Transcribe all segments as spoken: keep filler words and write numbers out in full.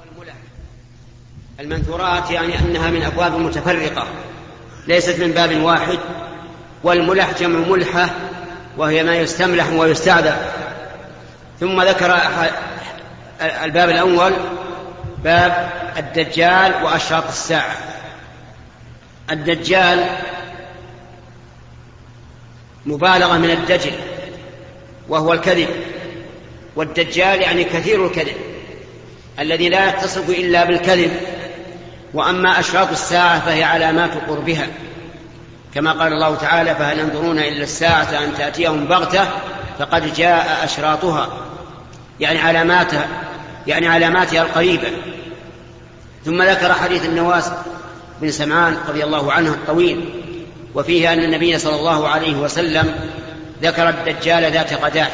والملح. المنثورات يعني أنها من أبواب متفرقة ليست من باب واحد، والملح جمع ملحة وهي ما يستملح ويستعذب. ثم ذكر الباب الأول باب الدجال وأشراط الساعة. الدجال مبالغة من الدجل وهو الكذب، والدجال يعني كثير الكذب الذي لا يتصف إلا بالكذب. وأما أشراط الساعة فهي علامات قربها، كما قال الله تعالى: فهل ينظرون إلا الساعة أن تأتيهم بغتة فقد جاء أشراطها، يعني علاماتها يعني علاماتها القريبة. ثم ذكر حديث النواس بن سمعان رضي الله عنه الطويل، وفيه أن النبي صلى الله عليه وسلم ذكر الدجال ذات غداة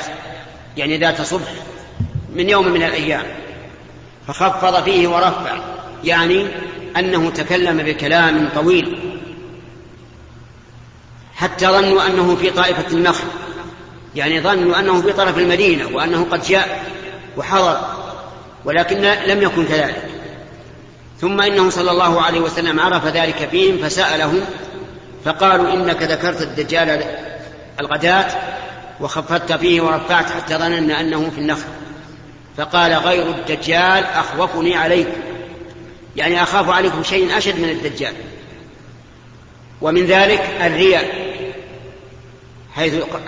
يعني ذات صبح من يوم من الأيام، فخفض فيه ورفع، يعني أنه تكلم بكلام طويل حتى ظنوا أنه في طائفة النخل، يعني ظنوا أنه في طرف المدينة وأنه قد جاء وحضر، ولكن لم يكن كذلك. ثم إنه صلى الله عليه وسلم عرف ذلك فيهم فسألهم، فقالوا: إنك ذكرت الدجال الغداة وخفضت فيه ورفعت حتى ظننا أنه في النخل، فقال: غير الدجال أخوفني عليكم، يعني أخاف عليكم شيء أشد من الدجال. ومن ذلك الرياء،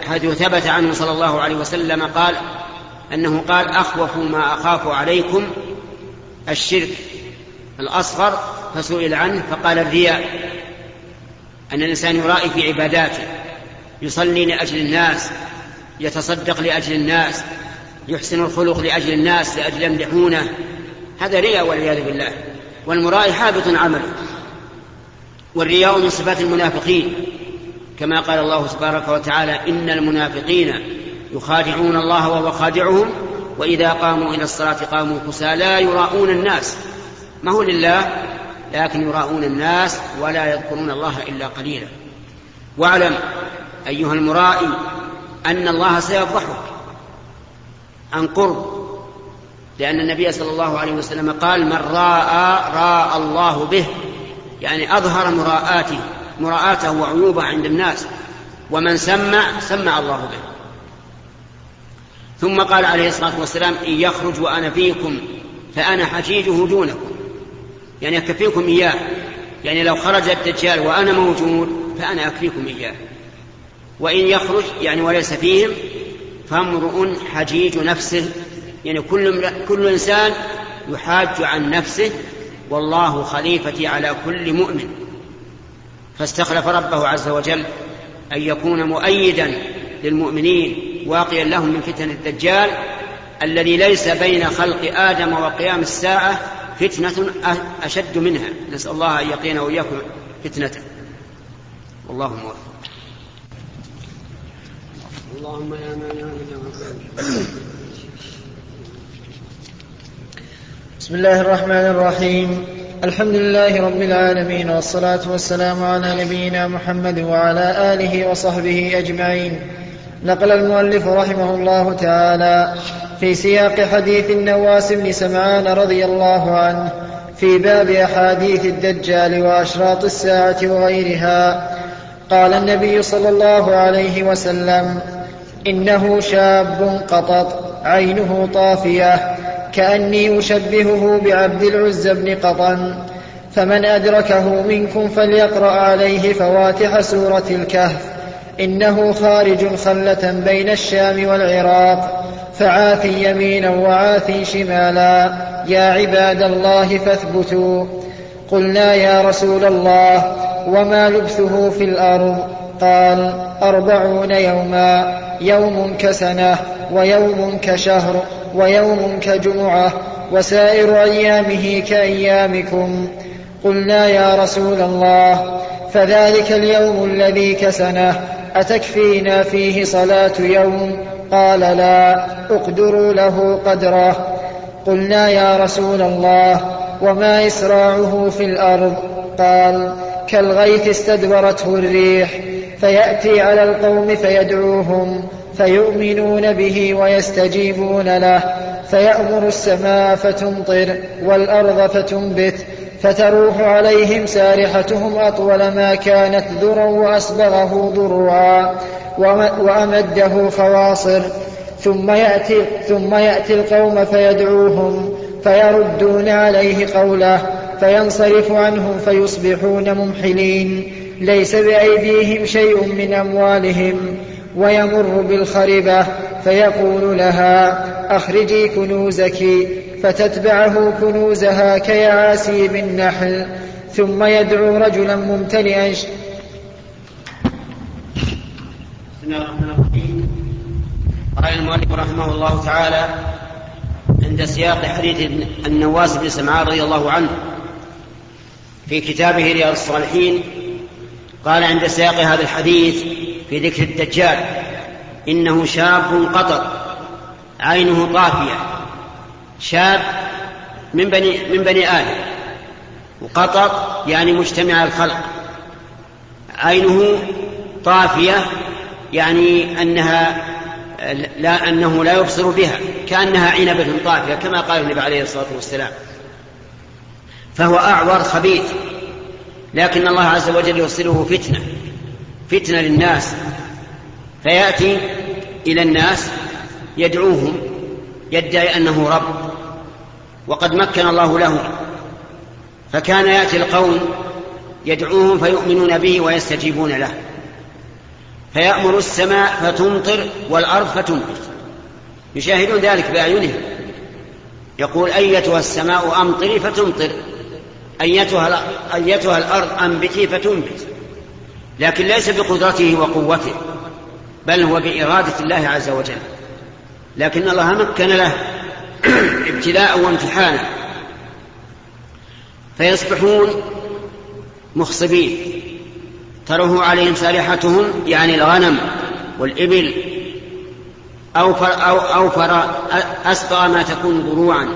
حيث ثبت عنه صلى الله عليه وسلم قال أنه قال: أخوف ما أخاف عليكم الشرك الأصغر، فسئل عنه فقال: الرياء، أن الإنسان يرائي في عباداته، يصلي لأجل الناس، يتصدق لأجل الناس، يحسن الخلق لأجل الناس لأجل يمدحونه، هذا رياء والعياذ بالله، والمرائي حابط عمله. والرياء من صفات المنافقين، كما قال الله سبحانه وتعالى: إن المنافقين يخادعون الله وهو خادعهم وإذا قاموا إلى الصلاة قاموا كسالى يراءون الناس، ما هو لله لكن يراءون الناس ولا يذكرون الله إلا قليلا. واعلم أيها المرائي أن الله سيفضحك عن قرب، لأن النبي صلى الله عليه وسلم قال: من راء راء الله به، يعني أظهر مراءاته مراءاته وعيوبه عند الناس، ومن سمع سمع الله به. ثم قال عليه الصلاة والسلام: إن يخرج وأنا فيكم فأنا حجيجه دونكم، يعني أكفيكم إياه، يعني لو خرج الدجال وأنا موجود فأنا أكفيكم إياه. وإن يخرج يعني وليس فيهم فامرؤ حجيج نفسه، يعني كل, كل إنسان يحاج عن نفسه، والله خليفتي على كل مؤمن. فاستخلف ربه عز وجل أن يكون مؤيدا للمؤمنين واقيا لهم من فتن الدجال الذي ليس بين خلق آدم وقيام الساعة فتنة أشد منها، نسأل الله أن يقينا وإياكم فتنته، والله موفق. اللهم يا من يا من بسم الله الرحمن الرحيم. الحمد لله رب العالمين، والصلاة والسلام على نبينا محمد وعلى آله وصحبه أجمعين. نقل المؤلف رحمه الله تعالى في سياق حديث النواس بن سمعان رضي الله عنه في باب أحاديث الدجال وأشراط الساعة وغيرها، قال النبي صلى الله عليه وسلم: إنه شاب قطط عينه طافية كأني أشبهه بعبد العزى بن قطن، فمن أدركه منكم فليقرأ عليه فواتح سورة الكهف، إنه خارج خلة بين الشام والعراق، فعاث يمينا وعاث شمالا، يا عباد الله فاثبتوا. قلنا: يا رسول الله، وما لبثه في الأرض؟ قال: أربعون يوما، يوم كسنة، ويوم كشهر، ويوم كجمعة، وسائر أيامه كأيامكم. قلنا: يا رسول الله، فذلك اليوم الذي كسنه أتكفينا فيه صلاة يوم؟ قال: لا، اقدروا له قدره. قلنا: يا رسول الله، وما إسراعه في الأرض؟ قال: كالغيث استدبرته الريح، فيأتي على القوم فيدعوهم فيؤمنون به ويستجيبون له، فيأمر السماء فتمطر والأرض فتنبت، فتروح عليهم سارحتهم أطول ما كانت ذرا وأسبغه ضرعا وأمده خواصر. ثم يأتي, ثم يأتي القوم فيدعوهم فيردون عليه قوله فينصرف عنهم فيصبحون ممحلين، ليس بأيديهم شيء من أموالهم. ويمر بالخربة فيقول لها أخرجي كنوزك، فتتبعه كنوزها كيعاسيب النحل. ثم يدعو رجلا ممتلئا ش... قال المؤلف رحمه الله تعالى عند سياق حديث النواس بن سمعان رضي الله عنه في كتابه رياض الصالحين، قال عند سياق هذا الحديث في ذكر الدجال: إنه شاب قطر عينه طافية. شاب من بني, من بني آدم، وقطر يعني مجتمع الخلق. عينه طافية يعني أنها لا أنه لا يبصر بها، كأنها عنبة طافية كما قال النبي عليه الصلاة والسلام. فهو أعور خبيث، لكن الله عز وجل يوصله فتنة فتنة للناس، فيأتي إلى الناس يدعوهم يدعي أنه رب، وقد مكن الله له. فكان يأتي القوم يدعوهم فيؤمنون به ويستجيبون له، فيأمر السماء فتمطر والأرض فتنبت، يشاهدون ذلك بأعينهم. يقول أيتها السماء أمطري فتمطر، أيتها, أيتها الأرض أنبتي فتنبت، لكن ليس بقدرته وقوته، بل هو بإرادة الله عز وجل. لكن الله مكن له ابتلاء وامتحانا، فيصبحون مخصبين. تروه عليهم سارحتهم يعني الغنم والإبل أوفر, أو أوفر أسقى ما تكون ضروعا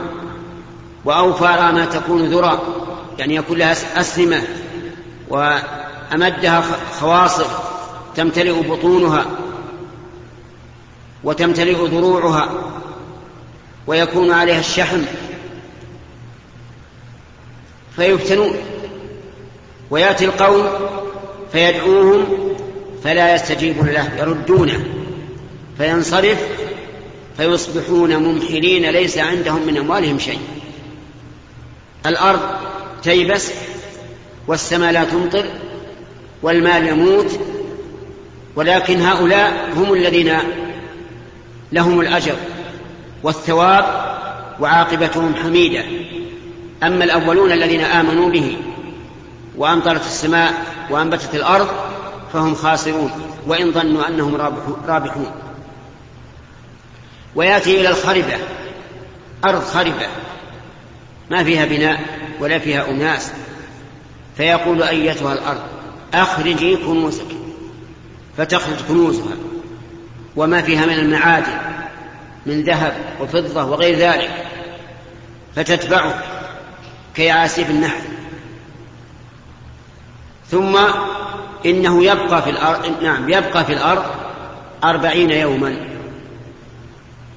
وأوفر ما تكون ذرا، يعني يكون لها أسلمة، وأمدها خواصر تمتلئ بطونها وتمتلئ ذروعها ويكون عليها الشحم، فيفتنون. ويأتي القوم فيدعوهم فلا يستجيبون له، يردونه فينصرف فيصبحون ممحلين، ليس عندهم من أموالهم شيء. الأرض تيبس والسماء لا تمطر والمال يموت، ولكن هؤلاء هم الذين لهم الأجر والثواب وعاقبتهم حميدة. أما الأولون الذين آمنوا به وأمطرت السماء وأنبتت الأرض فهم خاسرون، وإن ظنوا أنهم رابحون. ويأتي إلى الخربة، أرض خربة ما فيها بناء ولا فيها أناس، فيقول أيتها الأرض أخرجي كنوزك، فتخرج كنوزها وما فيها من المعادن من ذهب وفضة وغير ذلك، فتتبعه كيعاسيب النحل. ثم إنه يبقى في الأرض نعم يبقى في الأرض أربعين يوما.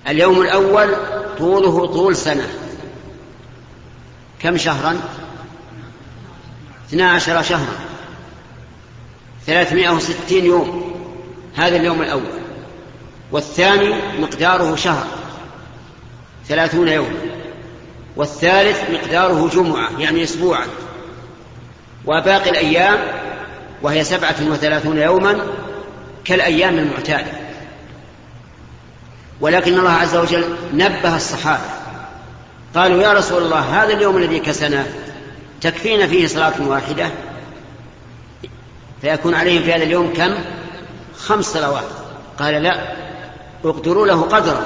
اليوم الأول طوله طول سنة، كم شهرا؟ اثنا عشر شهرا، ثلاثمائة وستين يوم، هذا اليوم الأول. والثاني مقداره شهر ثلاثون يوما، والثالث مقداره جمعة يعني أسبوعا، وباقي الأيام وهي سبعة وثلاثون يوما كالأيام المعتادة. ولكن الله عز وجل نبه الصحابة، قالوا يا رسول الله هذا اليوم الذي كسناه تكفينا فيه صلاة واحدة، فيكون عليهم في هذا اليوم كم؟ خمس صلوات. قال لا، اقدروا له قدرا،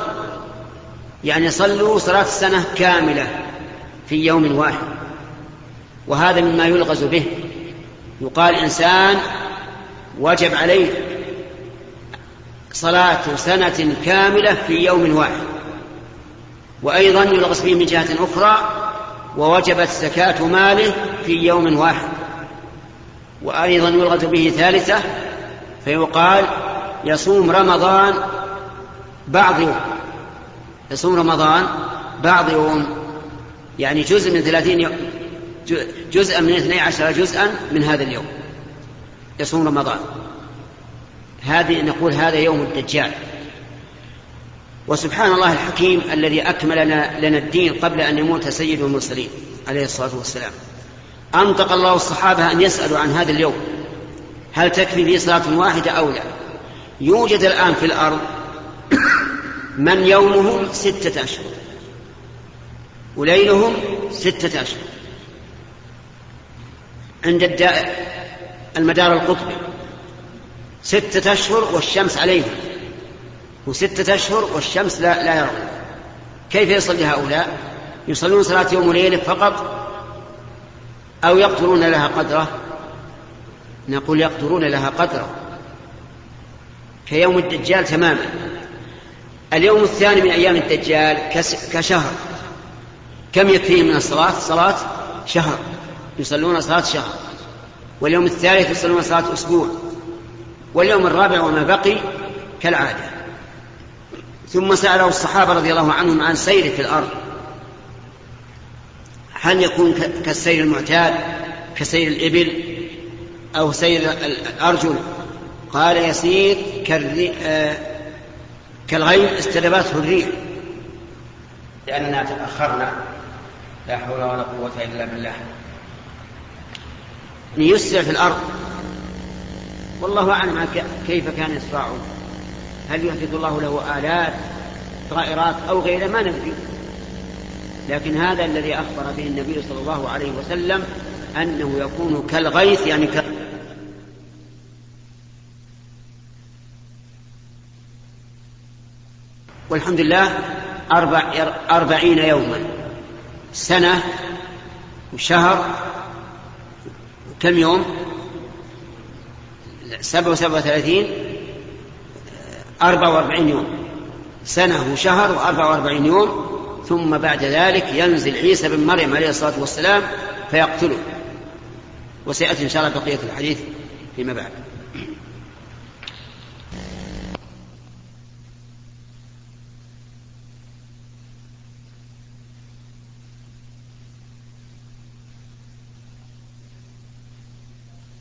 يعني صلوا صلاة السنة كاملة في يوم واحد. وهذا مما يلغز به، يقال إنسان وجب عليه صلاة سنة كاملة في يوم واحد. وأيضا يلغز به من جهة أخرى: ووجبت زكاة ماله في يوم واحد. وأيضا يلغز به ثالثة، فيقال يصوم رمضان بعض يوم، يصوم رمضان بعض يوم، يعني جزء من ثلاثين يوم، جزءا من اثني عشر جزءا من هذا اليوم يصوم رمضان. هذه نقول هذا يوم الدجال. وسبحان الله الحكيم الذي أكمل لنا الدين قبل أن يموت سيد المرسلين عليه الصلاة والسلام، أنطق الله الصحابة أن يسألوا عن هذا اليوم، هل تكفي في صلاة واحدة أو لا؟ يوجد الآن في الأرض من يومهم ستة أشهر وليلهم ستة أشهر عند المدار القطبي، ستة أشهر والشمس عليهم، وستة أشهر والشمس لا, لا يرون. كيف يصلي هؤلاء؟ يصلون صلاة يوم وليلة فقط أو يقدرون لها قدره؟ نقول يقدرون لها قدره كيوم الدجال تماما. اليوم الثاني من أيام الدجال كشهر، كم يكفيه من الصلاة؟ صلاة شهر، يصلون صلاة شهر. واليوم الثالث يصلون صلاة أسبوع، واليوم الرابع وما بقي كالعادة. ثم سأله الصحابة رضي الله عنهم عن سيره في الأرض، هل يكون كالسير المعتاد كسير الإبل أو سير الأرجل؟ قال يسير كالغيم استدبته الريح، لأننا تأخرنا. لا حول ولا قوة إلا بالله. ليسرع في الأرض، والله أعلم كيف كان يسرعه، هل يحدث الله له آلات طائرات أو غيره؟ ما نبدي. لكن هذا الذي أخبر به النبي صلى الله عليه وسلم أنه يكون كالغيث، يعني ك... والحمد لله أربع... أربعين يوما، سنة وشهر كم يوم؟ سبع وسبع وثلاثين، أربع وأربعين يوم، سنة وشهر وأربع وأربعين يوم. ثم بعد ذلك ينزل عيسى بن مريم عليه الصلاة والسلام فيقتله، وسيأتي إن شاء الله بقية الحديث فيما بعد.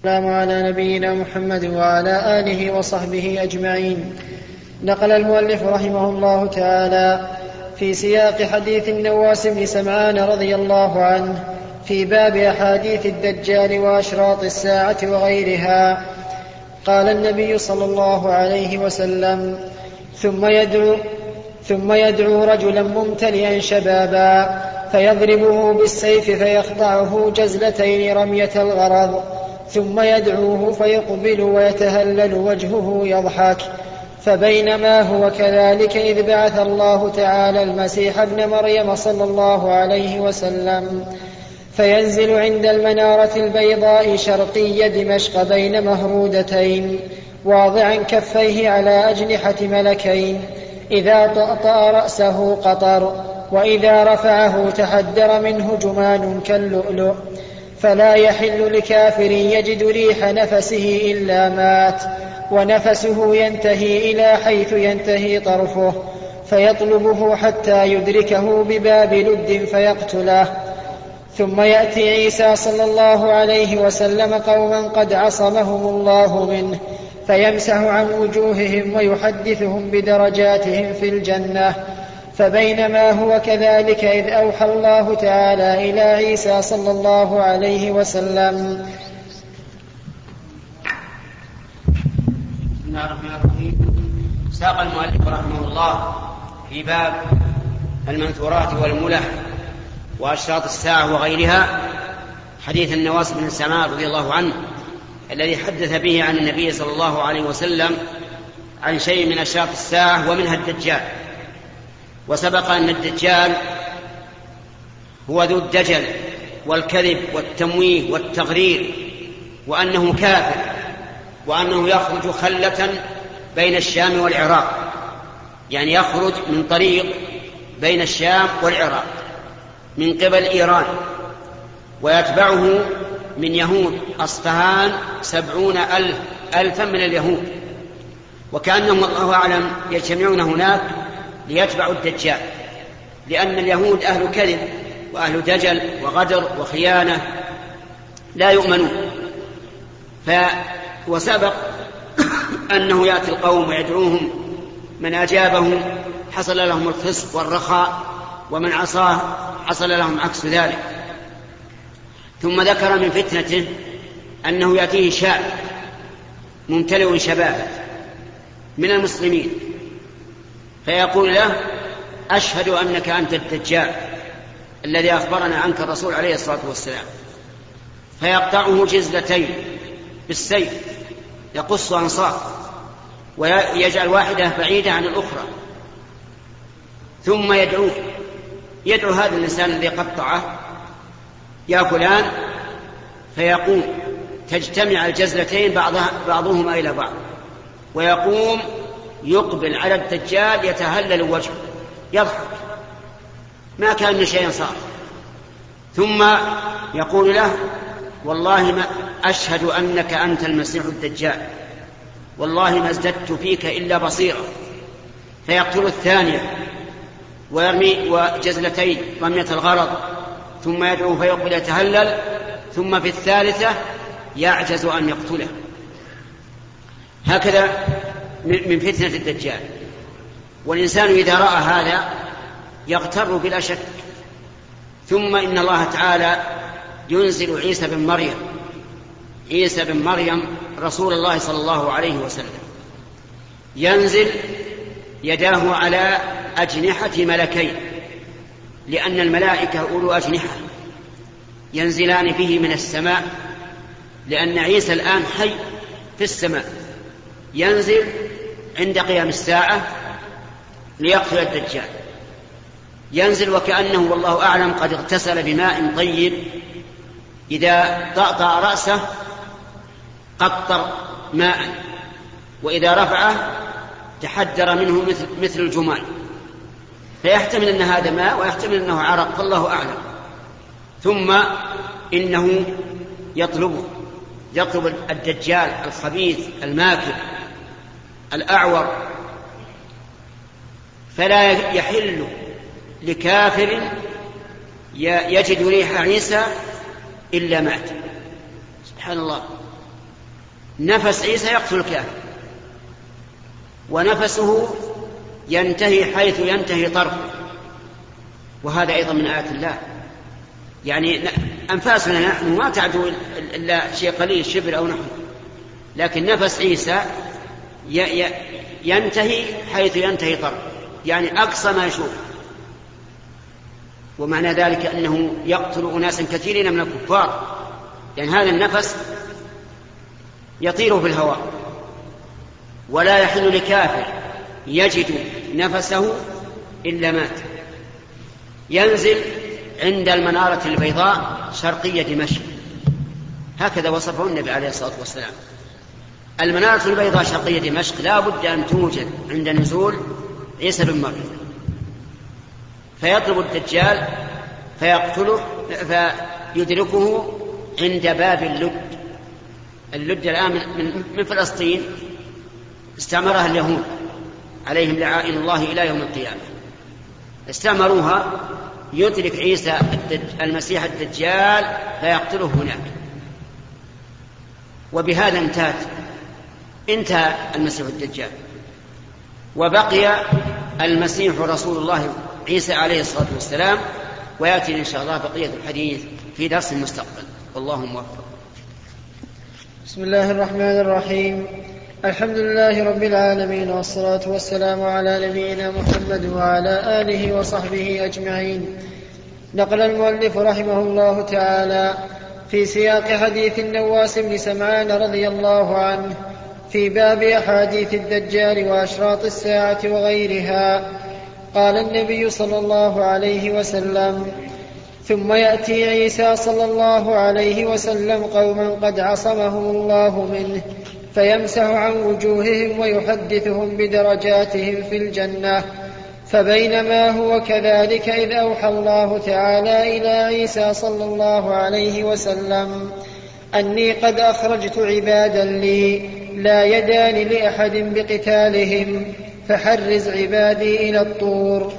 السلام على نبينا محمد وعلى آله وصحبه أجمعين. نقل المؤلف رحمه الله تعالى في سياق حديث النواس بن سمعان رضي الله عنه في باب أحاديث الدجال وأشراط الساعة وغيرها، قال النبي صلى الله عليه وسلم: ثم يدعو, ثم يدعو رجلا ممتلئا شبابا فيضربه بالسيف فيخضعه جزلتين رمية الغرض، ثم يدعوه فيقبل ويتهلل وجهه يضحك. فبينما هو كذلك إذ بعث الله تعالى المسيح ابن مريم صلى الله عليه وسلم فينزل عند المنارة البيضاء شرقية دمشق بين مهرودتين، واضعا كفيه على أجنحة ملكين، إذا طأطأ رأسه قطر، وإذا رفعه تحدر منه جمان كاللؤلؤ، فلا يحل لكافر يجد ريح نفسه إلا مات، ونفسه ينتهي إلى حيث ينتهي طرفه، فيطلبه حتى يدركه بباب لد فيقتله. ثم يأتي عيسى صلى الله عليه وسلم قوما قد عصمهم الله منه فيمسح عن وجوههم ويحدثهم بدرجاتهم في الجنة. فبينما هو كذلك إذ أوحى الله تعالى إلى عيسى صلى الله عليه وسلم. بسم الله الرحمن الرحيم. ساق المؤلف رحمه الله في باب المنثورات والملح وأشراط الساعة وغيرها حديث النواس بن سمعان رضي الله عنه الذي حدث به عن النبي صلى الله عليه وسلم عن شيء من أشراط الساعة ومنها الدجال. وسبق أن الدجال هو ذو الدجل والكذب والتمويه والتغرير، وأنه كافر، وأنه يخرج خلة بين الشام والعراق، يعني يخرج من طريق بين الشام والعراق من قبل إيران، ويتبعه من يهود أصفهان سبعون ألف ألفا من اليهود، وكأنهم الله أعلم يجتمعون هناك ليتبعوا الدجال لأن اليهود أهل كذب وأهل دجل وغدر وخيانة لا يؤمنون. ف وسبق أنه يأتي القوم ويدعوهم، من أجابهم حصل لهم الخصب والرخاء، ومن عصاه حصل لهم عكس ذلك. ثم ذكر من فتنته أنه يأتيه شاب ممتلئ شبابه من المسلمين فيقول له: أشهد أنك أنت الدجال الذي أخبرنا عنك الرسول عليه الصلاة والسلام، فيقطعه جزلتين بالسيف يقص أنصاف ويجعل واحدة بعيدة عن الأخرى، ثم يدعوه، يدعو هذا الإنسان الذي قطعه: يا فلان، فيقوم تجتمع الجزلتين بعضهما إلى بعض، ويقوم يقبل على الدجال يتهلل وجهه يضحك ما كان شيء صار، ثم يقول له: والله ما أشهد أنك أنت المسيح الدجال، والله ما ازددت فيك إلا بصيرة، فيقتل الثانية ويرمي وجزلتين رمية الغرض، ثم يدعو فيقبل يتهلل، ثم في الثالثة يعجز أن يقتله. هكذا من فتنة الدجال. والإنسان إذا رأى هذا يغتر بلا شك. ثم إن الله تعالى ينزل عيسى بن مريم عيسى بن مريم رسول الله صلى الله عليه وسلم، ينزل يداه على أجنحة ملكين، لأن الملائكة أولو أجنحة ينزلان به من السماء، لأن عيسى الآن حي في السماء، ينزل عند قيام الساعة ليقتل الدجال. ينزل وكأنه والله أعلم قد اغتسل بماء طيب، إذا طأطأ رأسه قطر ماء، وإذا رفعه تحدر منه مثل, مثل الجمال، فيحتمل أن هذا ماء ويحتمل أنه عرق، الله أعلم. ثم إنه يطلبه يطلب الدجال الخبيث الماكر الأعور، فلا يحل لكافر يجد ريح عيسى إلا مات. سبحان الله، نفس عيسى يقتل الكافر، ونفسه ينتهي حيث ينتهي طرفه، وهذا أيضا من آيات الله. يعني أنفاسنا نحن ما تعدو إلا شيء قليل، شبر أو نحن، لكن نفس عيسى ينتهي حيث ينتهي طرفه، يعني أقصى ما يشوف. ومعنى ذلك أنه يقتل أناسا كثيرين من الكفار، لأن يعني هذا النفس يطير في الهواء، ولا يحل لكافر يجد نفسه إلا مات. ينزل عند المنارة البيضاء شرقية دمشق، هكذا وصفه النبي عليه الصلاة والسلام. المنارة البيضاء شرقية دمشق لا بد أن توجد عند نزول عيسى بن مريم، فيطلب الدجال فيقتله، فيدركه عند باب اللد. اللد الآن من فلسطين استعمرها اليهود عليهم لعائن الله إلى يوم القيامة، استعمروها، يدرك عيسى المسيح الدجال فيقتله هناك، وبهذا انتهت انتهى المسيح الدجال، وبقي المسيح رسول الله عيسى عليه الصلاة والسلام. ويأتي إن شاء الله بقية الحديث في درس المستقبل، والله موفق. بسم الله الرحمن الرحيم، الحمد لله رب العالمين، والصلاة والسلام على نبينا محمد وعلى آله وصحبه أجمعين. نقل المؤلف رحمه الله تعالى في سياق حديث النواس بن سمعان رضي الله عنه في باب أحاديث الدجال وأشراط الساعة وغيرها، قال النبي صلى الله عليه وسلم: ثم يأتي عيسى صلى الله عليه وسلم قوما قد عصمهم الله منه، فيمسح عن وجوههم ويحدثهم بدرجاتهم في الجنة. فبينما هو كذلك إذ أوحى الله تعالى إلى عيسى صلى الله عليه وسلم: أني قد أخرجت عبادا لي لا يدان لأحد بقتالهم، فحرز عبادي إلى الطور.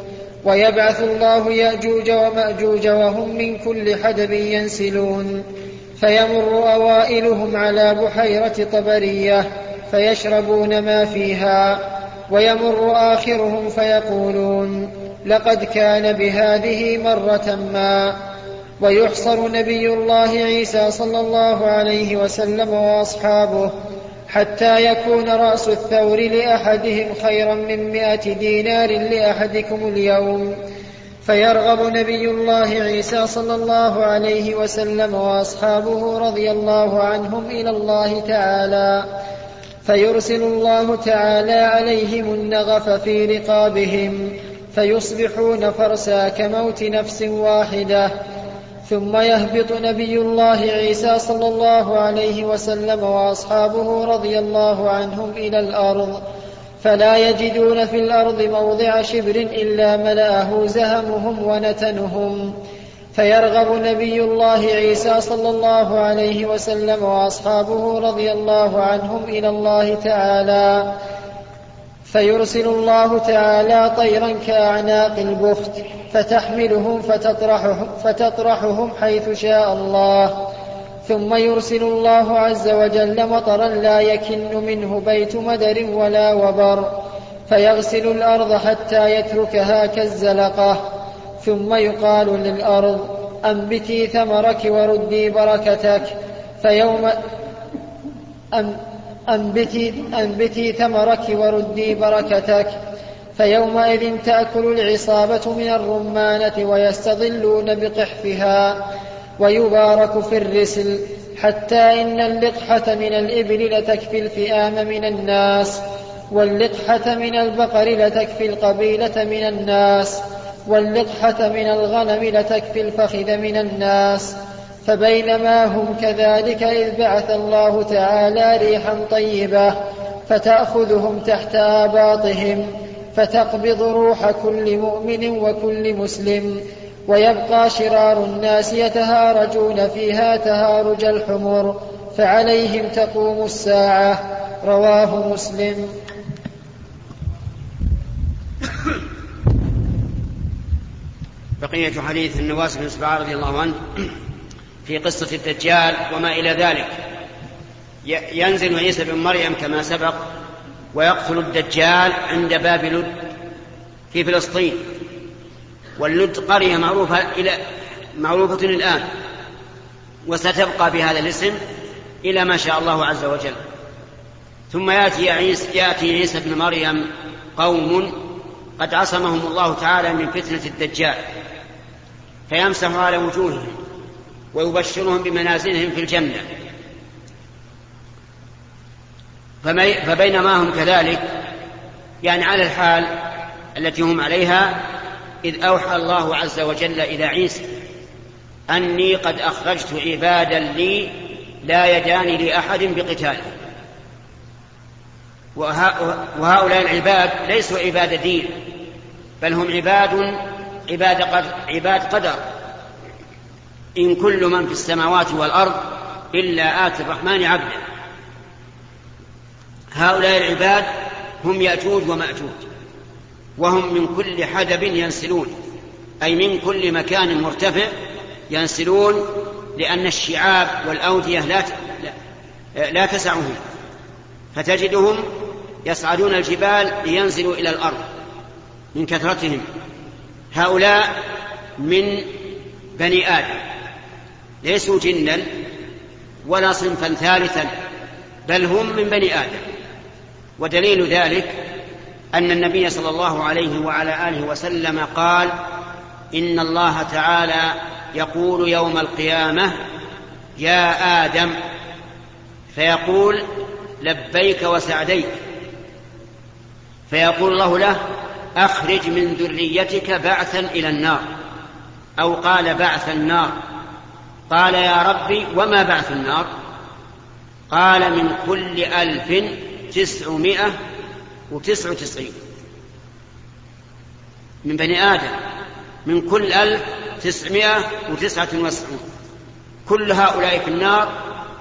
ويبعث الله يأجوج ومأجوج وهم من كل حدب ينسلون فيمر أوائلهم على بحيرة طبرية فيشربون ما فيها ويمر آخرهم فيقولون لقد كان بهذه مرة ما. ويحصر نبي الله عيسى صلى الله عليه وسلم وأصحابه حتى يكون رأس الثور لأحدهم خيرا من مئة دينار لأحدكم اليوم. فيرغب نبي الله عيسى صلى الله عليه وسلم وأصحابه رضي الله عنهم إلى الله تعالى فيرسل الله تعالى عليهم النغف في رقابهم فيصبحون فرسا كموت نفس واحدة. ثم يهبط نبي الله عيسى صلى الله عليه وسلم وأصحابه رضي الله عنهم إلى الأرض فلا يجدون في الأرض موضع شبر إلا ملأه زهمهم ونتنهم. فيرغب نبي الله عيسى صلى الله عليه وسلم وأصحابه رضي الله عنهم إلى الله تعالى فيرسل الله تعالى طيرا كأعناق البخت فتحملهم فتطرحهم, فتطرحهم حيث شاء الله. ثم يرسل الله عز وجل مطرا لا يكن منه بيت مدر ولا وبر فيغسل الأرض حتى يتركها كالزلقة ثم يقال للأرض أنبتي ثمرك وردي بركتك فيوم أم أنبتي, أنبتي ثمرك وردي بركتك فيومئذ تأكل العصابة من الرمانة ويستظلون بقحفها ويبارك في الرسل حتى إن اللقحة من الإبل لتكفي الفئام من الناس واللقحة من البقر لتكفي القبيلة من الناس واللقحة من الغنم لتكفي الفخذ من الناس. فبينما هم كذلك إذ بعث الله تعالى ريحا طيبة فتأخذهم تحت آباطهم فتقبض روح كل مؤمن وكل مسلم ويبقى شرار الناس يتهارجون فيها تهارج الحمر فعليهم تقوم الساعة. رواه مسلم. بقية حديث النواس بن سمعان رضي الله عنه في قصة الدجال وما إلى ذلك. ينزل عيسى بن مريم كما سبق ويقتل الدجال عند باب لد في فلسطين. واللد قرية معروفة, إلى معروفة الآن وستبقى بهذا الاسم إلى ما شاء الله عز وجل. ثم يأتي عيسى, يأتي عيسى بن مريم قوم قد عصمهم الله تعالى من فتنة الدجال فيمسح على وجوههم ويبشرهم بمنازلهم في الجنة. فبينما هم كذلك يعني على الحال التي هم عليها إذ أوحى الله عز وجل إلى عيسى أني قد أخرجت عبادا لي لا يداني لأحد بقتاله. وهؤلاء العباد ليسوا عباد دين بل هم عباد عباد قدر, عباد قدر إن كل من في السماوات والأرض إلا آتي الرحمن عبدا. هؤلاء العباد هم يأجوج ومأجوج وهم من كل حدب ينسلون أي من كل مكان مرتفع ينسلون لأن الشعاب والأودية لا تسعهم فتجدهم يصعدون الجبال لينزلوا إلى الأرض من كثرتهم. هؤلاء من بني آدم ليسوا جنا ولا صنفا ثالثا بل هم من بني آدم. ودليل ذلك أن النبي صلى الله عليه وعلى آله وسلم قال إن الله تعالى يقول يوم القيامة يا آدم فيقول لبيك وسعديك فيقول الله له أخرج من ذريتك بعثا إلى النار أو قال بعث النار. قال يا ربي وما بعث النار؟ قال من كل ألف تسعمائة وتسع وتسعين من بني آدم من كل ألف تسعمائة وتسعة وتسعين كل هؤلاء في النار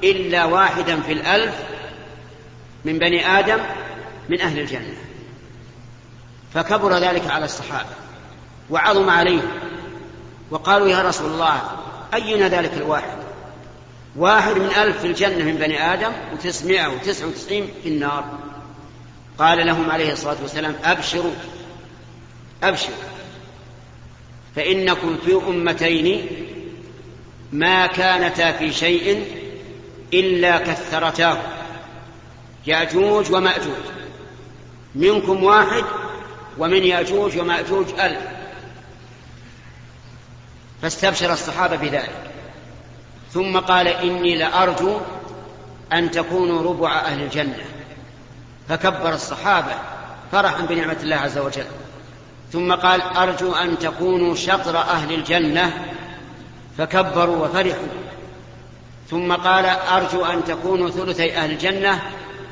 إلا واحدا في الألف من بني آدم من أهل الجنة. فكبر ذلك على الصحابة وعظم عليه وقالوا يا رسول الله أينا ذلك الواحد، واحد من ألف في الجنة من بني آدم وتسعمائة وتسعة وتسعين في النار. قال لهم عليه الصلاة والسلام أبشروا أبشروا فإنكم في أمتين ما كانتا في شيء إلا كثرتاه يأجوج ومأجوج، منكم واحد ومن يأجوج ومأجوج ألف. فاستبشر الصحابة بذلك، ثم قال إني لأرجو أن تكونوا ربع أهل الجنة، فكبر الصحابة فرحا بنعمة الله عز وجل، ثم قال أرجو أن تكونوا شطر أهل الجنة، فكبروا وفرحوا، ثم قال أرجو أن تكونوا ثلثي أهل الجنة،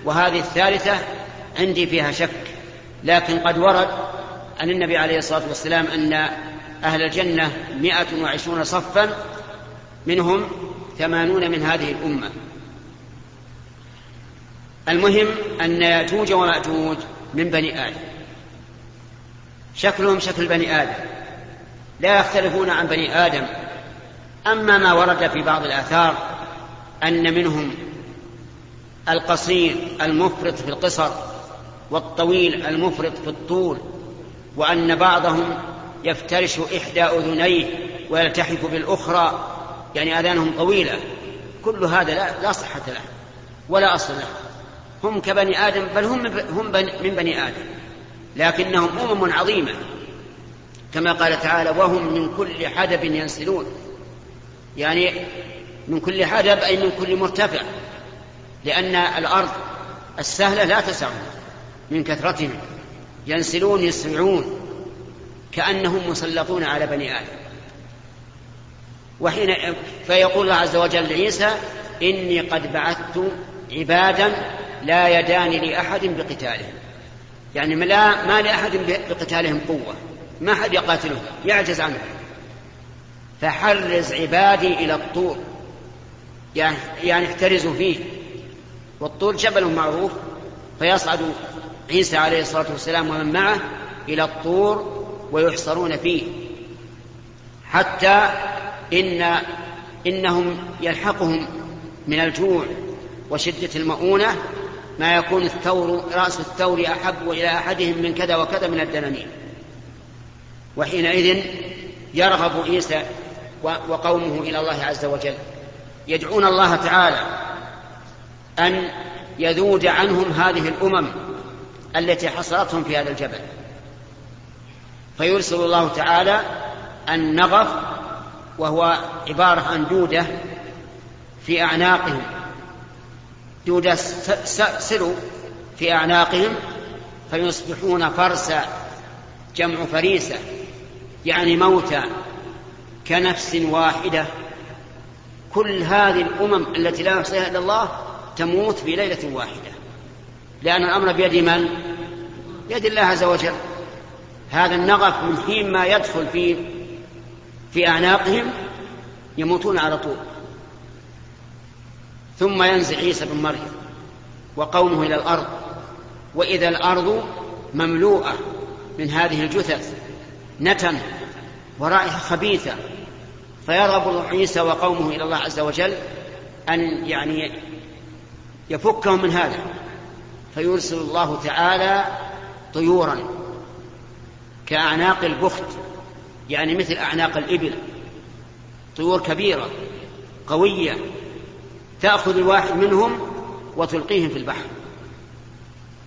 وهذه الثالثة عندي فيها شك، لكن قد ورد عن النبي عليه الصلاة والسلام أن أهل الجنة مئة وعشرون صفا منهم ثمانون من هذه الأمة. المهم أن يأجوج ومأجوج من بني آدم، شكلهم شكل بني آدم لا يختلفون عن بني آدم. أما ما ورد في بعض الآثار أن منهم القصير المفرط في القصر والطويل المفرط في الطول، وأن بعضهم يفترش إحدى أذنيه ويلتحف بالأخرى، يعني آذانهم طويلة، كل هذا لا صحة له ولا أصل له. هم كبني آدم، بل هم من بني آدم، لكنهم أمم عظيمة، كما قال تعالى وهم من كل حدب ينسلون، يعني من كل حدب أي من كل مرتفع، لأن الأرض السهلة لا تسعون من كثرتهم، ينسلون يسرعون كأنهم مسلطون على بني آدم. وحين فيقول الله عز وجل لعيسى إني قد بعثت عبادا لا يدان لأحد بقتالهم، يعني لا ما لأحد بقتالهم قوة، ما أحد يقاتلهم يعجز عنه، فحرز عبادي إلى الطور، يعني احترزوا فيه، والطور جبل معروف، فيصعد عيسى عليه الصلاة والسلام ومن معه إلى الطور ويحصرون فيه حتى إن إنهم يلحقهم من الجوع وشدة المؤونة ما يكون الثور رأس الثور أحب إلى أحدهم من كذا وكذا من الدنانير. وحينئذ يرغب عيسى وقومه إلى الله عز وجل، يدعون الله تعالى أن يذود عنهم هذه الأمم التي حصرتهم في هذا الجبل، فيرسل الله تعالى النغف، وهو عبارة عن دودة في أعناقهم، دودة سلو في أعناقهم، فيصبحون فرسا جمع فريسة، يعني موتى كنفس واحدة. كل هذه الأمم التي لا يحصيها إلا الله تموت في ليلة واحدة، لأن الأمر بيد من؟ يد الله عز وجل. هذا النغف من حين ما يدخل في في أعناقهم يموتون على طول. ثم ينزل عيسى بن مريم وقومه إلى الأرض، وإذا الأرض مملوءة من هذه الجثث نتن ورائحة خبيثة، فيرغب عيسى وقومه إلى الله عز وجل أن يعني يفكهم من هذا، فيرسل الله تعالى طيورا كأعناق البخت، يعني مثل أعناق الإبل، طيور كبيرة قوية، تأخذ الواحد منهم وتلقيهم في البحر.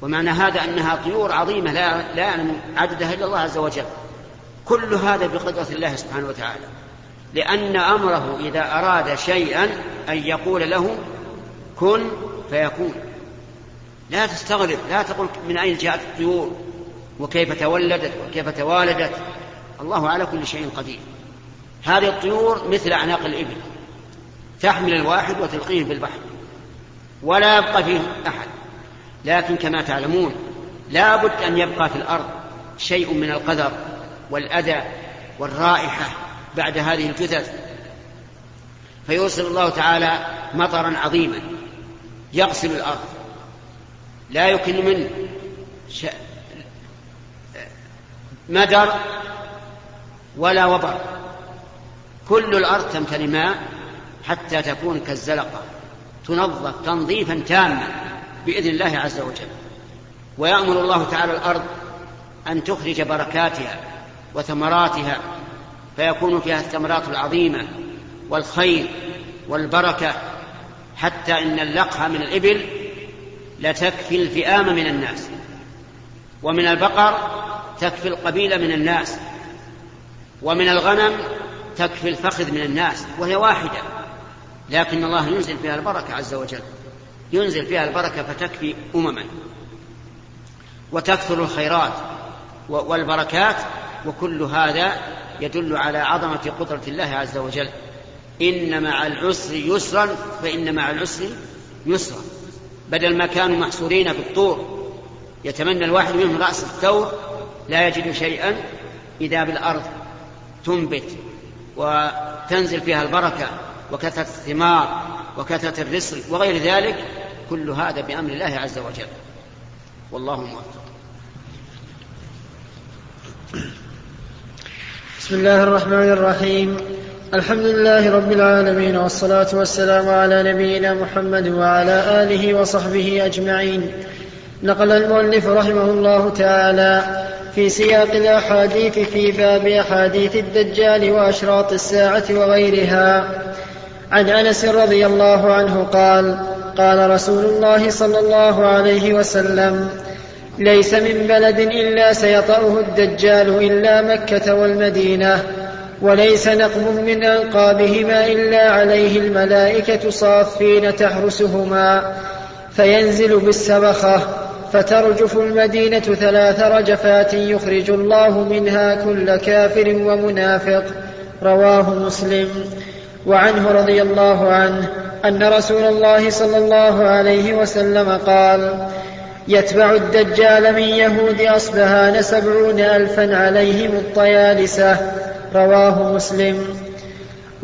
ومعنى هذا أنها طيور عظيمة لا يعلم عددها إلا الله عز وجل. كل هذا بقدرة الله سبحانه وتعالى، لأن أمره إذا أراد شيئا أن يقول له كن فيكون. لا تستغرب، لا تقول من أين جاءت الطيور وكيف تولدت وكيف توالدت، الله على كل شيء قدير. هذه الطيور مثل أعناق الإبل، تحمل الواحد وتلقيه في البحر ولا يبقى فيه أحد. لكن كما تعلمون لا بد أن يبقى في الأرض شيء من القدر والأذى والرائحة بعد هذه الجثث، فيرسل الله تعالى مطرا عظيما يغسل الأرض، لا يكن من مدر ولا وبر، كل الأرض تمتلئ ماء حتى تكون كالزلقة تنظف تنظيفا تاما بإذن الله عز وجل. ويأمر الله تعالى الأرض أن تخرج بركاتها وثمراتها، فيكون فيها الثمرات العظيمة والخير والبركة، حتى إن اللقحة من الإبل لتكفي الفئام من الناس، ومن البقر تكفي القبيلة من الناس، ومن الغنم تكفي الفخذ من الناس، وهي واحدة، لكن الله ينزل فيها البركة عز وجل، ينزل فيها البركة فتكفي أمما وتكثر الخيرات والبركات. وكل هذا يدل على عظمة قدرة الله عز وجل. إن مع العسر يسرا، فإن مع العسر يسرا، بدل ما كانوا محصورين في الطور يتمنى الواحد منهم رأس الثور لا يجد شيئا، إذا بالأرض تنبت وتنزل فيها البركة وكثرة الثمار وكثرة الرزق وغير ذلك، كل هذا بأمر الله عز وجل، والله موفق. بسم الله الرحمن الرحيم، الحمد لله رب العالمين، والصلاة والسلام على نبينا محمد وعلى آله وصحبه أجمعين. نقل المؤلف رحمه الله تعالى في سياق الأحاديث في باب أحاديث الدجال وأشراط الساعة وغيرها عن أنس رضي الله عنه قال: قال رسول الله صلى الله عليه وسلم: ليس من بلد إلا سيطأه الدجال إلا مكة والمدينة، وليس نقب من أنقابهما إلا عليه الملائكة صافين تحرسهما، فينزل بالسبخة فترجف المدينة ثلاث رجفات يخرج الله منها كل كافر ومنافق. رواه مسلم. وعنه رضي الله عنه أن رسول الله صلى الله عليه وسلم قال: يتبع الدجال من يهود أصبهان سبعون ألفا عليهم الطيالسة. رواه مسلم.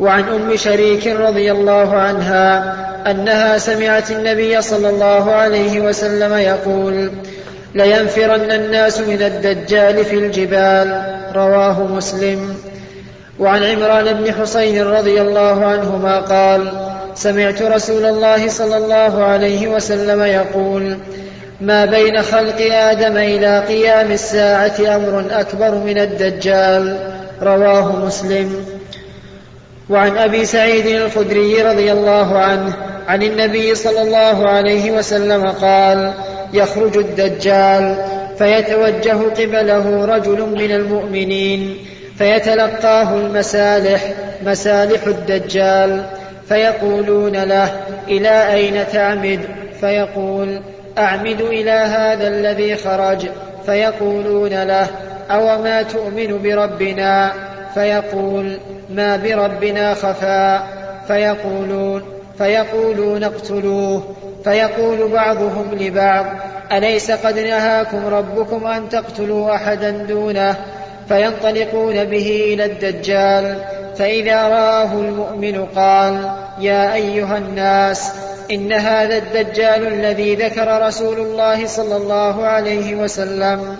وعن أم شريك رضي الله عنها أنها سمعت النبي صلى الله عليه وسلم يقول: لينفرن الناس من الدجال في الجبال. رواه مسلم. وعن عمران بن حصين رضي الله عنهما قال: سمعت رسول الله صلى الله عليه وسلم يقول: ما بين خلق آدم إلى قيام الساعة أمر أكبر من الدجال. رواه مسلم. وعن أبي سعيد الخدري رضي الله عنه عن النبي صلى الله عليه وسلم قال: يخرج الدجال فيتوجه قبله رجل من المؤمنين فيتلقاه المسالح مسالح الدجال، فيقولون له: إلى أين تعمد؟ فيقول: أعمد إلى هذا الذي خرج. فيقولون له: أو ما تؤمن بربنا؟ فيقول: ما بربنا خفاء. فيقولون فيقولون اقتلوه. فيقول بعضهم لبعض: أليس قد نهاكم ربكم أن تقتلوا أحدا دونه؟ فينطلقون به إلى الدجال، فإذا رآه المؤمن قال: يا أيها الناس، إن هذا الدجال الذي ذكر رسول الله صلى الله عليه وسلم.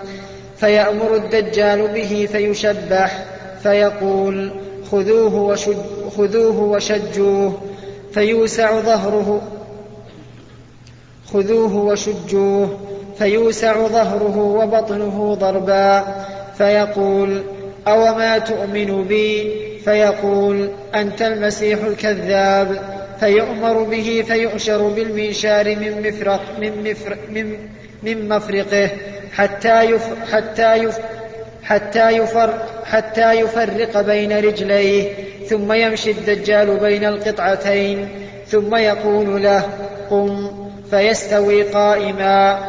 فيأمر الدجال به فيشبح، فيقول: خذوه, وشج خذوه وشجوه فيوسع ظهره خذوه وشجوه فيوسع ظهره وبطنه ضربا. فيقول: أو ما تؤمن بي؟ فيقول: أنت المسيح الكذاب. فيؤمر به فيؤشر بالمنشار من, مفرق من, مفرق من, من مفرقه حتى, يفر حتى, يفر حتى, يفر حتى يفرق بين رجليه، ثم يمشي الدجال بين القطعتين، ثم يقول له: قم. فيستوي قائما،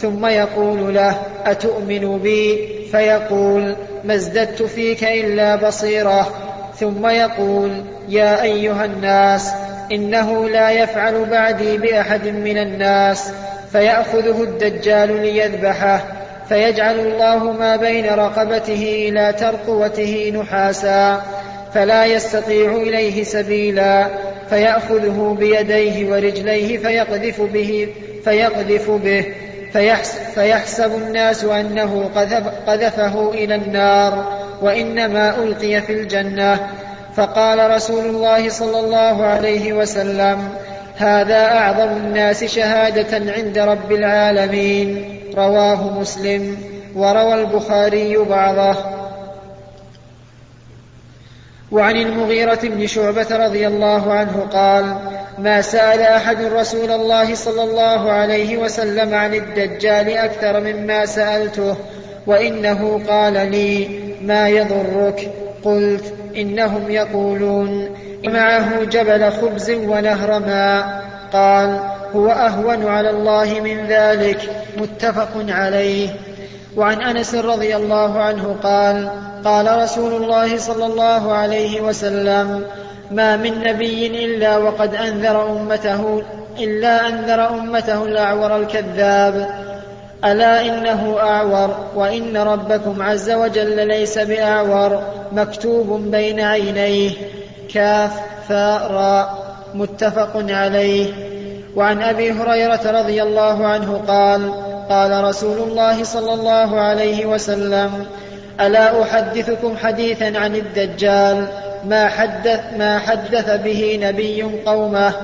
ثم يقول له: أتؤمن بي؟ فيقول: ما ازددت فيك إلا بصيرة. ثم يقول: يا أيها الناس، إنه لا يفعل بعدي بأحد من الناس. فيأخذه الدجال ليذبحه، فيجعل الله ما بين رقبته إلى ترقوته نحاسا فلا يستطيع إليه سبيلا، فيأخذه بيديه ورجليه فيقذف به, فيقذف به فيحسب الناس أنه قذفه إلى النار، وإنما ألقي في الجنة. فقال رسول الله صلى الله عليه وسلم: هذا أعظم الناس شهادة عند رب العالمين. رواه مسلم وروى البخاري بعضه. وعن المغيرة بن شعبة رضي الله عنه قال: ما سأل أحد رسول الله صلى الله عليه وسلم عن الدجال أكثر مما سألته، وإنه قال لي: ما يضرك؟ قلت: إنهم يقولون معه جبل خبز ونهر ماء. قال: هو أهون على الله من ذلك. متفق عليه. وعن أنس رضي الله عنه قال: قال رسول الله صلى الله عليه وسلم: ما من نبي إلا وقد أنذر أمته إلا أنذر أمته الأعور الكذاب، ألا إنه أعور، وإن ربكم عز وجل ليس بأعور، مكتوب بين عينيه. كاف فاء راء. متفق عليه. وعن أبي هريرة رضي الله عنه قال: قال رسول الله صلى الله عليه وسلم: ألا أحدثكم حديثا عن الدجال، ما حدث, ما حدث به نبي قومه،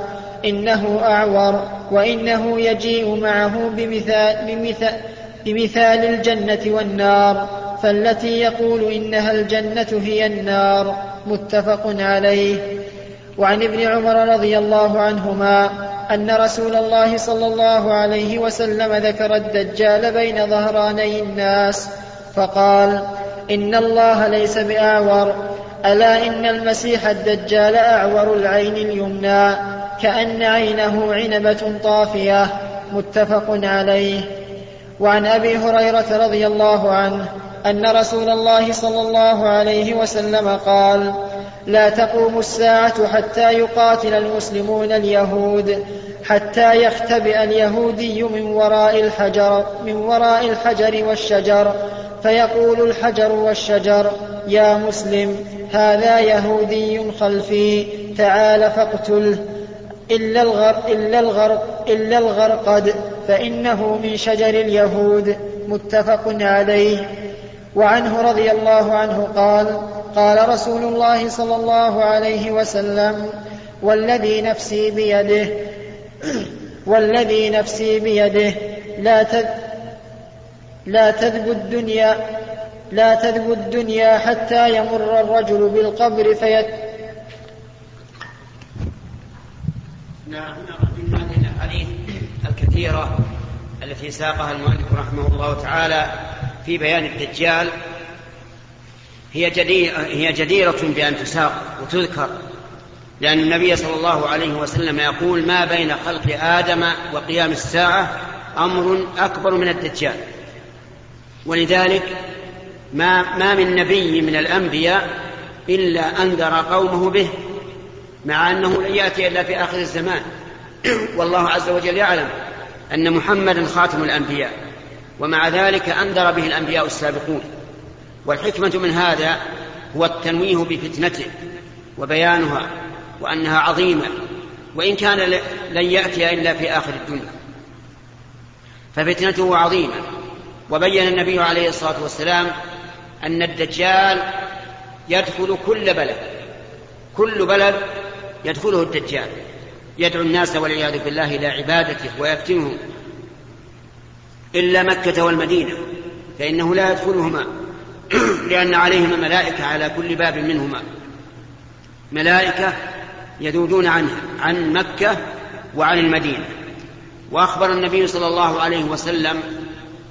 إنه أعور، وإنه يجيء معه بمثال, بمثال, بمثال الجنة والنار، فالتي يقول إنها الجنة هي النار. متفق عليه. وعن ابن عمر رضي الله عنهما أن رسول الله صلى الله عليه وسلم ذكر الدجال بين ظهراني الناس فقال: إن الله ليس بأعور، ألا إن المسيح الدجال أعور العين اليمنى، كأن عينه عنبة طافية. متفق عليه. وعن أبي هريرة رضي الله عنه أن رسول الله صلى الله عليه وسلم قال: لا تقوم الساعة حتى يقاتل المسلمون اليهود، حتى يختبئ اليهودي من وراء الحجر, من وراء الحجر والشجر، فيقول الحجر والشجر: يا مسلم، هذا يهودي خلفي، تعال فاقتله، إلا الغرق إلا الغرق إلا الغرقد، فإنه من شجر اليهود. متفق عليه. وعنه رضي الله عنه قال: قال رسول الله صلى الله عليه وسلم: والذي نفسي بيده والذي نفسي بيده لا لا تذب الدنيا لا تذب الدنيا حتى يمر الرجل بالقبر فيت نعم. من هذه الأحاديث الكثيرة التي ساقها المؤلف رحمه الله تعالى في بيان الدجال هي جديرة, هي جديرة بأن تساق وتذكر، لأن النبي صلى الله عليه وسلم يقول: ما بين خلق آدم وقيام الساعة أمر أكبر من الدجال. ولذلك ما, ما من نبي من الأنبياء إلا أنذر قومه به، مع أنه لن يأتي إلا في آخر الزمان. والله عز وجل يعلم أن محمدا خاتم الأنبياء، ومع ذلك أنذر به الأنبياء السابقون. والحكمة من هذا هو التنويه بفتنته وبيانها، وأنها عظيمة، وإن كان لن يأتي إلا في آخر الدنيا، ففتنته عظيمة. وبين النبي عليه الصلاة والسلام أن الدجال يدخل كل بلد، كل بلد يدخله الدجال، يدعو الناس والعياذ بالله إلى عبادته ويفتنهم، إلا مكة والمدينة فإنه لا يدخلهما، لأن عليهما ملائكة على كل باب منهما، ملائكة يذودون عنها، عن مكة وعن المدينة. وأخبر النبي صلى الله عليه وسلم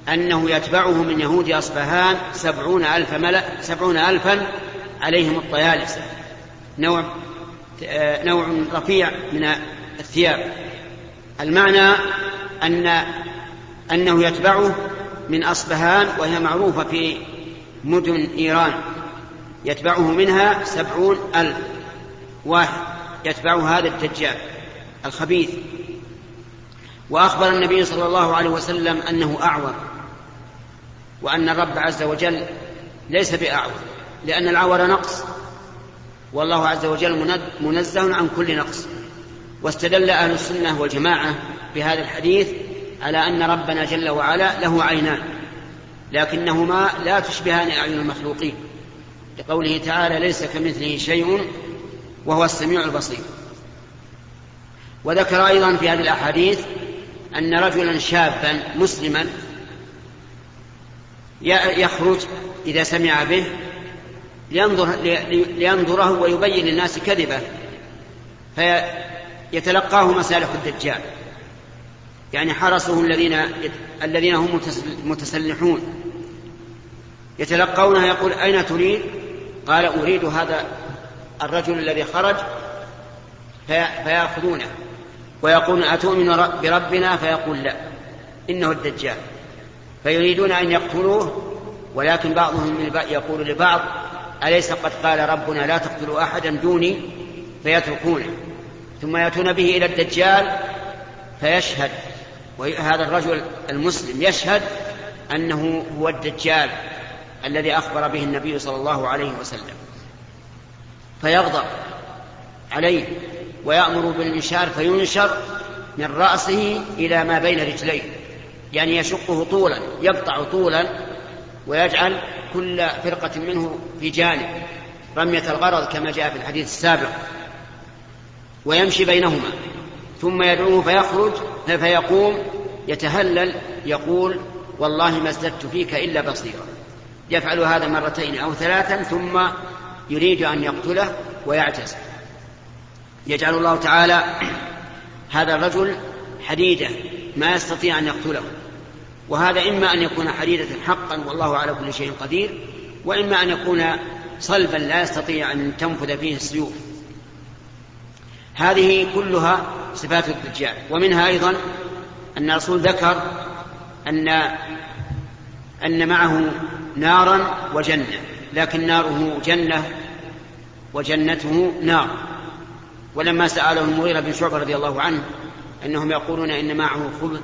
أنه يتبعه من يهود أصفهان سبعون ألف ملأ سبعون ألفا عليهم الطيالسة، نوع, نوع رفيع من الثياب. المعنى أن أنه يتبعه من أصفهان، وهي معروفة في مدن إيران، يتبعه منها سبعون ألف واحد يتبعه هذا الدجال الخبيث. وأخبر النبي صلى الله عليه وسلم أنه أعور، وأن الرب عز وجل ليس بأعور، لأن العور نقص، والله عز وجل منزه عن كل نقص. واستدل أهل السنة والجماعة بهذا الحديث على أن ربنا جل وعلا له عينان، لكنهما لا تشبهان أعين المخلوقين، لقوله تعالى ليس كمثله شيء وهو السميع البصير. وذكر أيضا في هذه الأحاديث أن رجلا شابا مسلما يخرج إذا سمع به لينظر لينظره ويبين للناس كذبه فيتلقاه مسالك الدجال، يعني حرسه الذين الذين هم متسلحون يتلقونه، يقول أين تريد؟ قال أريد هذا الرجل الذي خرج، فيأخذونه ويقول أتؤمن بربنا؟ فيقول لا إنه الدجال، فيريدون أن يقتلوه، ولكن بعضهم يقول لبعض أليس قد قال ربنا لا تقتلوا أحدا دوني؟ فيتركونه، ثم يأتون به إلى الدجال فيشهد، وهذا الرجل المسلم يشهد أنه هو الدجال الذي أخبر به النبي صلى الله عليه وسلم، فيغضب عليه ويأمر بالمنشار فينشر من رأسه إلى ما بين رجليه، يعني يشقه طولا، يقطع طولا ويجعل كل فرقة منه في جانب رمية الغرض كما جاء في الحديث السابق، ويمشي بينهما، ثم يدعوه فيخرج فيقوم يتهلل يقول والله ما ازددت فيك إلا بصيرا. يفعل هذا مرتين أو ثلاثا ثم يريد أن يقتله ويعتزل. يجعل الله تعالى هذا الرجل حديدة ما يستطيع أن يقتله، وهذا إما أن يكون حديدة حقا والله على كل شيء قدير، وإما أن يكون صلبا لا يستطيع أن تنفذ فيه السيوف. هذه كلها صفات الدجال. ومنها أيضا أن الرسول ذكر أن أن معه نارا وجنة، لكن ناره جنة وجنته نار. ولما سأله المغيرة بن شعبة رضي الله عنه أنهم يقولون إن معه خبز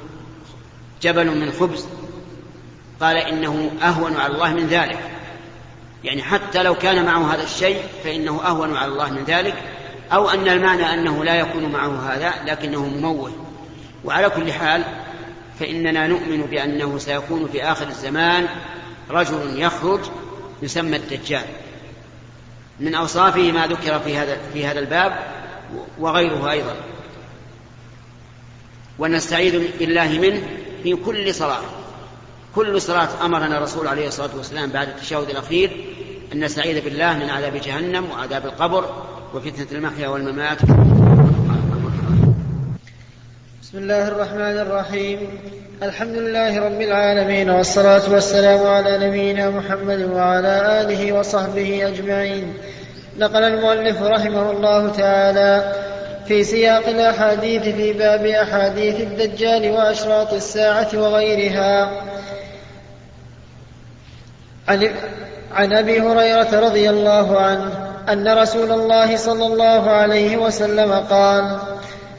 جبل من خبز، قال إنه أهون على الله من ذلك، يعني حتى لو كان معه هذا الشيء فإنه أهون على الله من ذلك، أو أن المعنى أنه لا يكون معه هذا لكنه مموه. وعلى كل حال فإننا نؤمن بأنه سيكون في آخر الزمان رجل يخرج يسمى الدجال. من أوصافه ما ذكر في هذا, في هذا الباب وغيره أيضا. ونستعيذ بالله منه في كل صلاة، كل صلاة أمرنا الرسول عليه الصلاة والسلام بعد التشهد الأخير أن نستعيذ بالله من عذاب جهنم وعذاب القبر وفتنة المحيا والممات. بسم الله الرحمن الرحيم، الحمد لله رب العالمين، والصلاة والسلام على نبينا محمد وعلى آله وصحبه أجمعين. نقل المؤلف رحمه الله تعالى في سياق الأحاديث في باب أحاديث الدجال وأشراط الساعة وغيرها عن أبي هريرة رضي الله عنه أن رسول الله صلى الله عليه وسلم قال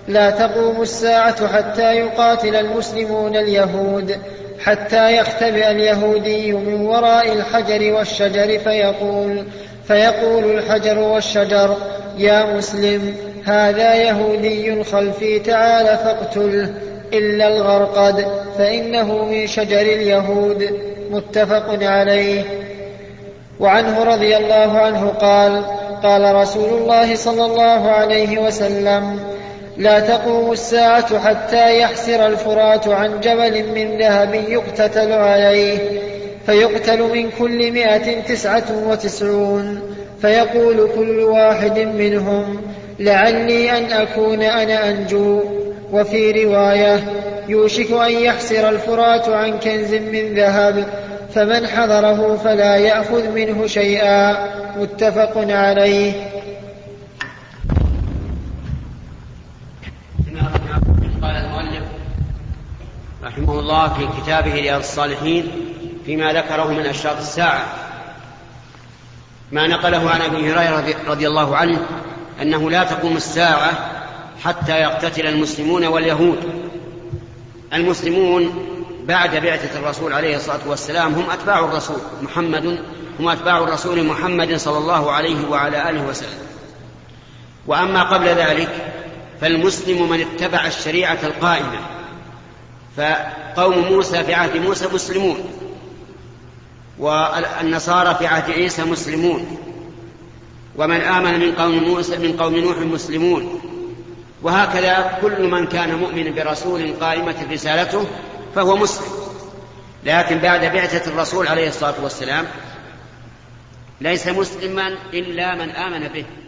لا تقوم الساعة حتى يقاتل المسلمون اليهود حتى يختبئ اليهودي من وراء الحجر والشجر فيقول فيقول الحجر والشجر يا مسلم هذا يهودي خلفي تعال فاقتله إلا الغرقد فإنه من شجر اليهود. متفق عليه. وعنه رضي الله عنه قال قال رسول الله صلى الله عليه وسلم لا تقوم الساعة حتى يحسر الفرات عن جبل من ذهب يقتتل عليه فيقتل من كل مئة تسعة وتسعون فيقول كل واحد منهم لعلي أن أكون أنا أنجو. وفي رواية يوشك أن يحسر الفرات عن كنز من ذهب فمن حضره فلا يأخذ منه شيئا. متفق عليه. قال المؤلف رحمه الله في كتابه رياض الصالحين فيما ذكره من أشراط الساعة ما نقله عن أبي هريرة رضي الله عنه أنه لا تقوم الساعة حتى يقتتل المسلمون واليهود. المسلمون بعد بعثة الرسول عليه الصلاة والسلام هم أتباع الرسول محمد هم أتباع الرسول محمد صلى الله عليه وعلى آله وسلم. وأما قبل ذلك فالمسلم من اتبع الشريعة القائمة، فقوم موسى في عهد موسى مسلمون، والنصارى في عهد عيسى مسلمون، ومن آمن من قوم موسى من قوم نوح مسلمون. وهكذا كل من كان مؤمن برسول قائمة رسالته فهو مسلم. لكن بعد بعثة الرسول عليه الصلاة والسلام ليس مسلما إلا من آمن به.